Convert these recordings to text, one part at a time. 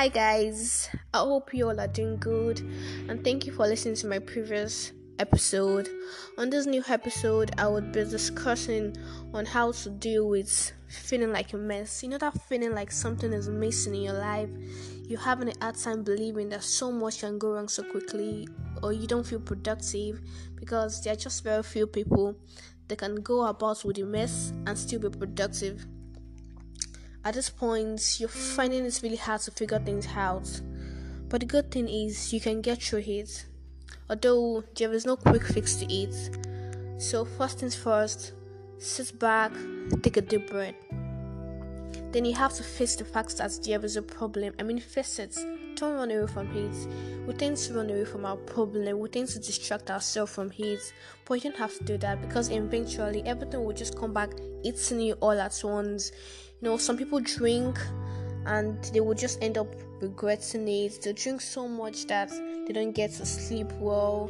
Hi guys, I hope you all are doing good, and thank you for listening to my previous episode. On this new episode, I would be discussing on how to deal with feeling like a mess. You know that feeling like something is missing in your life. You're having a hard time believing that so much can go wrong so quickly, or you don't feel productive because there are just very few people that can go about with a mess and still be productive. At this point, you're finding it's really hard to figure things out, but the good thing is you can get through it, although there is no quick fix to it. So first things first, sit back, take a deep breath. Then you have to face the fact that there is a problem. Face it. Don't run away from it. We tend to run away from our problem. We tend to distract ourselves from it. But you don't have to do that, because eventually everything will just come back eating you all at once. Some people drink and they will just end up regretting it. They drink so much that they don't get to sleep well.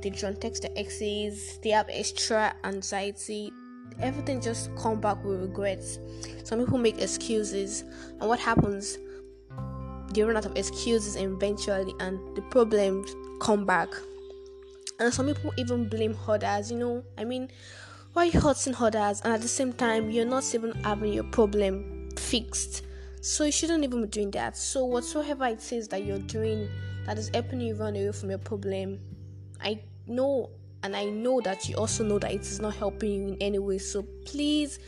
They don't text their exes. They have extra anxiety. Everything just come back with regrets. Some people make excuses, and what happens? They run out of excuses eventually, and the problems come back. And some people even blame others. Why are you hurting others, and at the same time you're not even having your problem fixed? So you shouldn't even be doing that. So whatsoever it is that you're doing that is helping you run away from your problem, I know that you also know that it is not helping you in any way. So please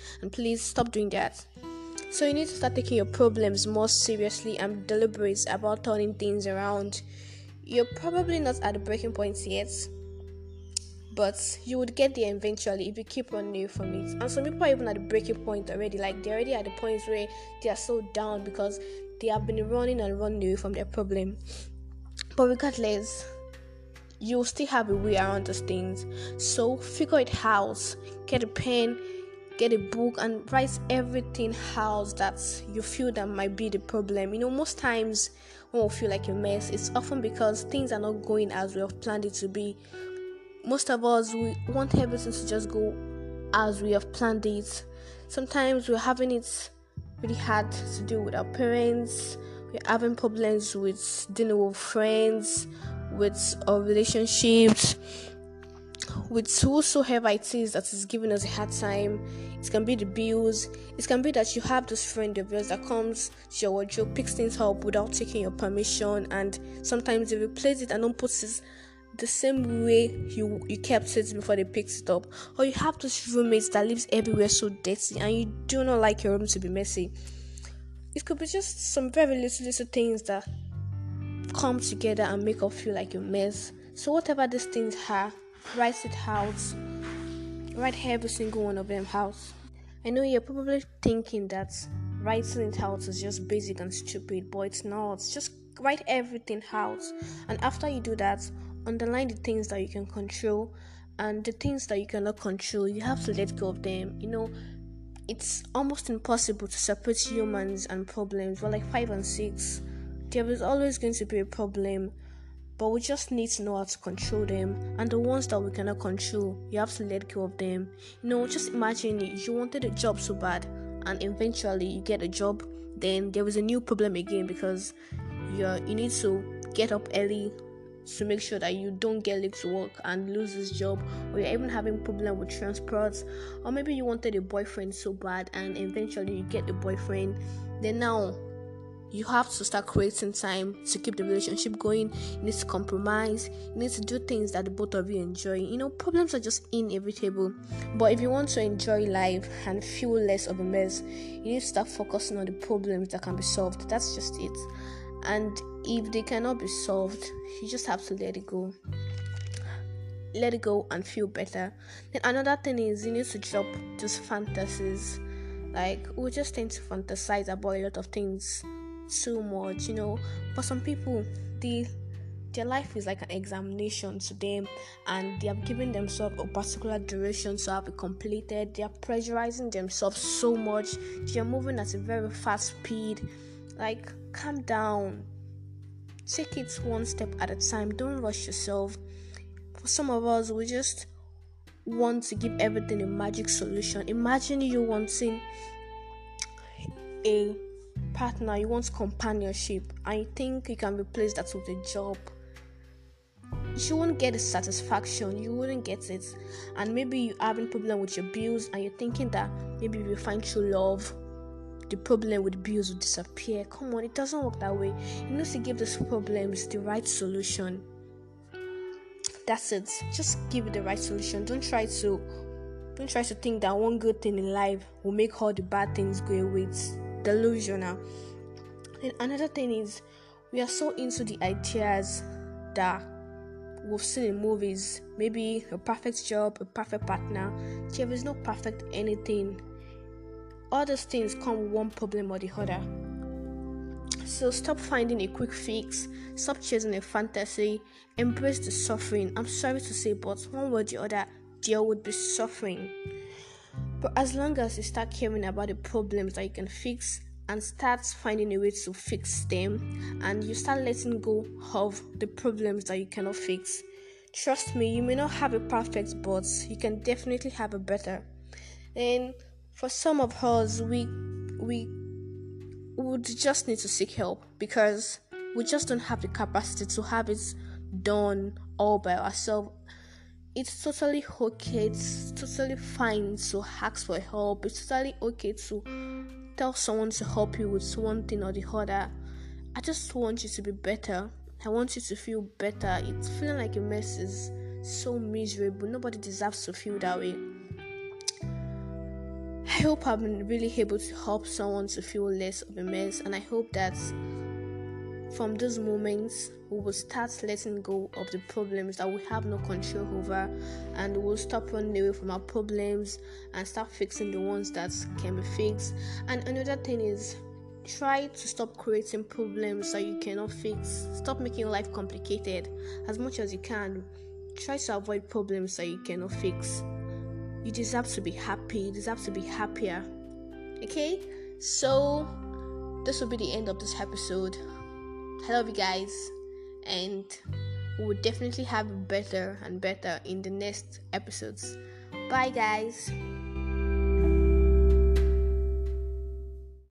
stop doing that. So you need to start taking your problems more seriously and deliberate about turning things around. You're probably not at the breaking point yet, but you would get there eventually if you keep running away from it. And some people are even at the breaking point already. Like, they're already at the point where they are so down because they have been running away from their problem. But regardless, you'll still have a way around those things. So figure it out. Get a pen, get a book, and write everything out that you feel that might be the problem. Most times when we feel like a mess, it's often because things are not going as we have planned it to be. Most of us, we want everything to just go as we have planned it. Sometimes we're having it really hard to deal with our parents. We're having problems with dealing with friends, with our relationships, with whosoever it is that is giving us a hard time. It can be the bills. It can be that you have this friend of yours that comes to your wardrobe, picks things up without taking your permission, and sometimes they replace it and don't put it the same way you kept it before they picked it up. Or you have this roommate that lives everywhere so dirty, and you do not like your room to be messy. It could be just some very little things that come together and make up feel like a mess. So whatever these things are, write it out. Write every single one of them out. I know you're probably thinking that writing it out is just basic and stupid, but it's not. Just write everything out, and after you do that, underline the things that you can control and the things that you cannot control. You have to let go of them. It's almost impossible to separate humans and problems. Well, like 5 and 6, there is always going to be a problem, but we just need to know how to control them. And the ones that we cannot control, you have to let go of them. Just imagine you wanted a job so bad, and eventually you get a job, then there is a new problem again, because you need to get up early to make sure that you don't get late to work and lose this job. Or you're even having problem with transports, or maybe you wanted a boyfriend so bad, and eventually you get a boyfriend. Then now you have to start creating time to keep the relationship going. You need to compromise. You need to do things that the both of you enjoy. Problems are just inevitable. But if you want to enjoy life and feel less of a mess, you need to start focusing on the problems that can be solved. That's just it. And if they cannot be solved, you just have to let it go. Let it go and feel better. Then another thing is, you need to drop those fantasies. We just tend to fantasize about a lot of things too much. For some people, their life is like an examination to them, and they have given themselves a particular duration to have it completed. They are pressurizing themselves so much. They are moving at a very fast speed. Calm down, take it one step at a time. Don't rush yourself. For some of us, we just want to give everything a magic solution. Imagine you wanting a partner, you want companionship, and you think you can replace that with a job, you won't get the satisfaction, you wouldn't get it. And maybe you're having a problem with your bills, and you're thinking that maybe if you find true love, the problem with bills will disappear. Come on, it doesn't work that way. You need to give these problems the right solution. That's it. Just give it the right solution. Don't try to think that one good thing in life will make all the bad things go away. It's delusional. And another thing is, we are so into the ideas that we've seen in movies. Maybe a perfect job, a perfect partner. There is no perfect anything. All those things come with one problem or the other. So stop finding a quick fix. Stop chasing a fantasy. Embrace the suffering. I'm sorry to say, but one way or the other, there would be suffering. But as long as you start caring about the problems that you can fix and start finding a way to fix them, and you start letting go of the problems that you cannot fix, trust me, you may not have a perfect, but you can definitely have a better. And for some of us, we would just need to seek help, because we just don't have the capacity to have it done all by ourselves. It's totally okay, it's totally fine to ask for help. It's totally okay to tell someone to help you with one thing or the other. I just want you to be better. I want you to feel better. It's feeling like a mess is so miserable. Nobody deserves to feel that way. I hope I've been really able to help someone to feel less of a mess, and I hope that from those moments we will start letting go of the problems that we have no control over, and we will stop running away from our problems and start fixing the ones that can be fixed. And another thing is, try to stop creating problems that you cannot fix. Stop making life complicated as much as you can. Try to avoid problems that you cannot fix. You deserve to be happy. You deserve to be happier. Okay? So, this will be the end of this episode. I love you guys. And we will definitely have better and better in the next episodes. Bye, guys.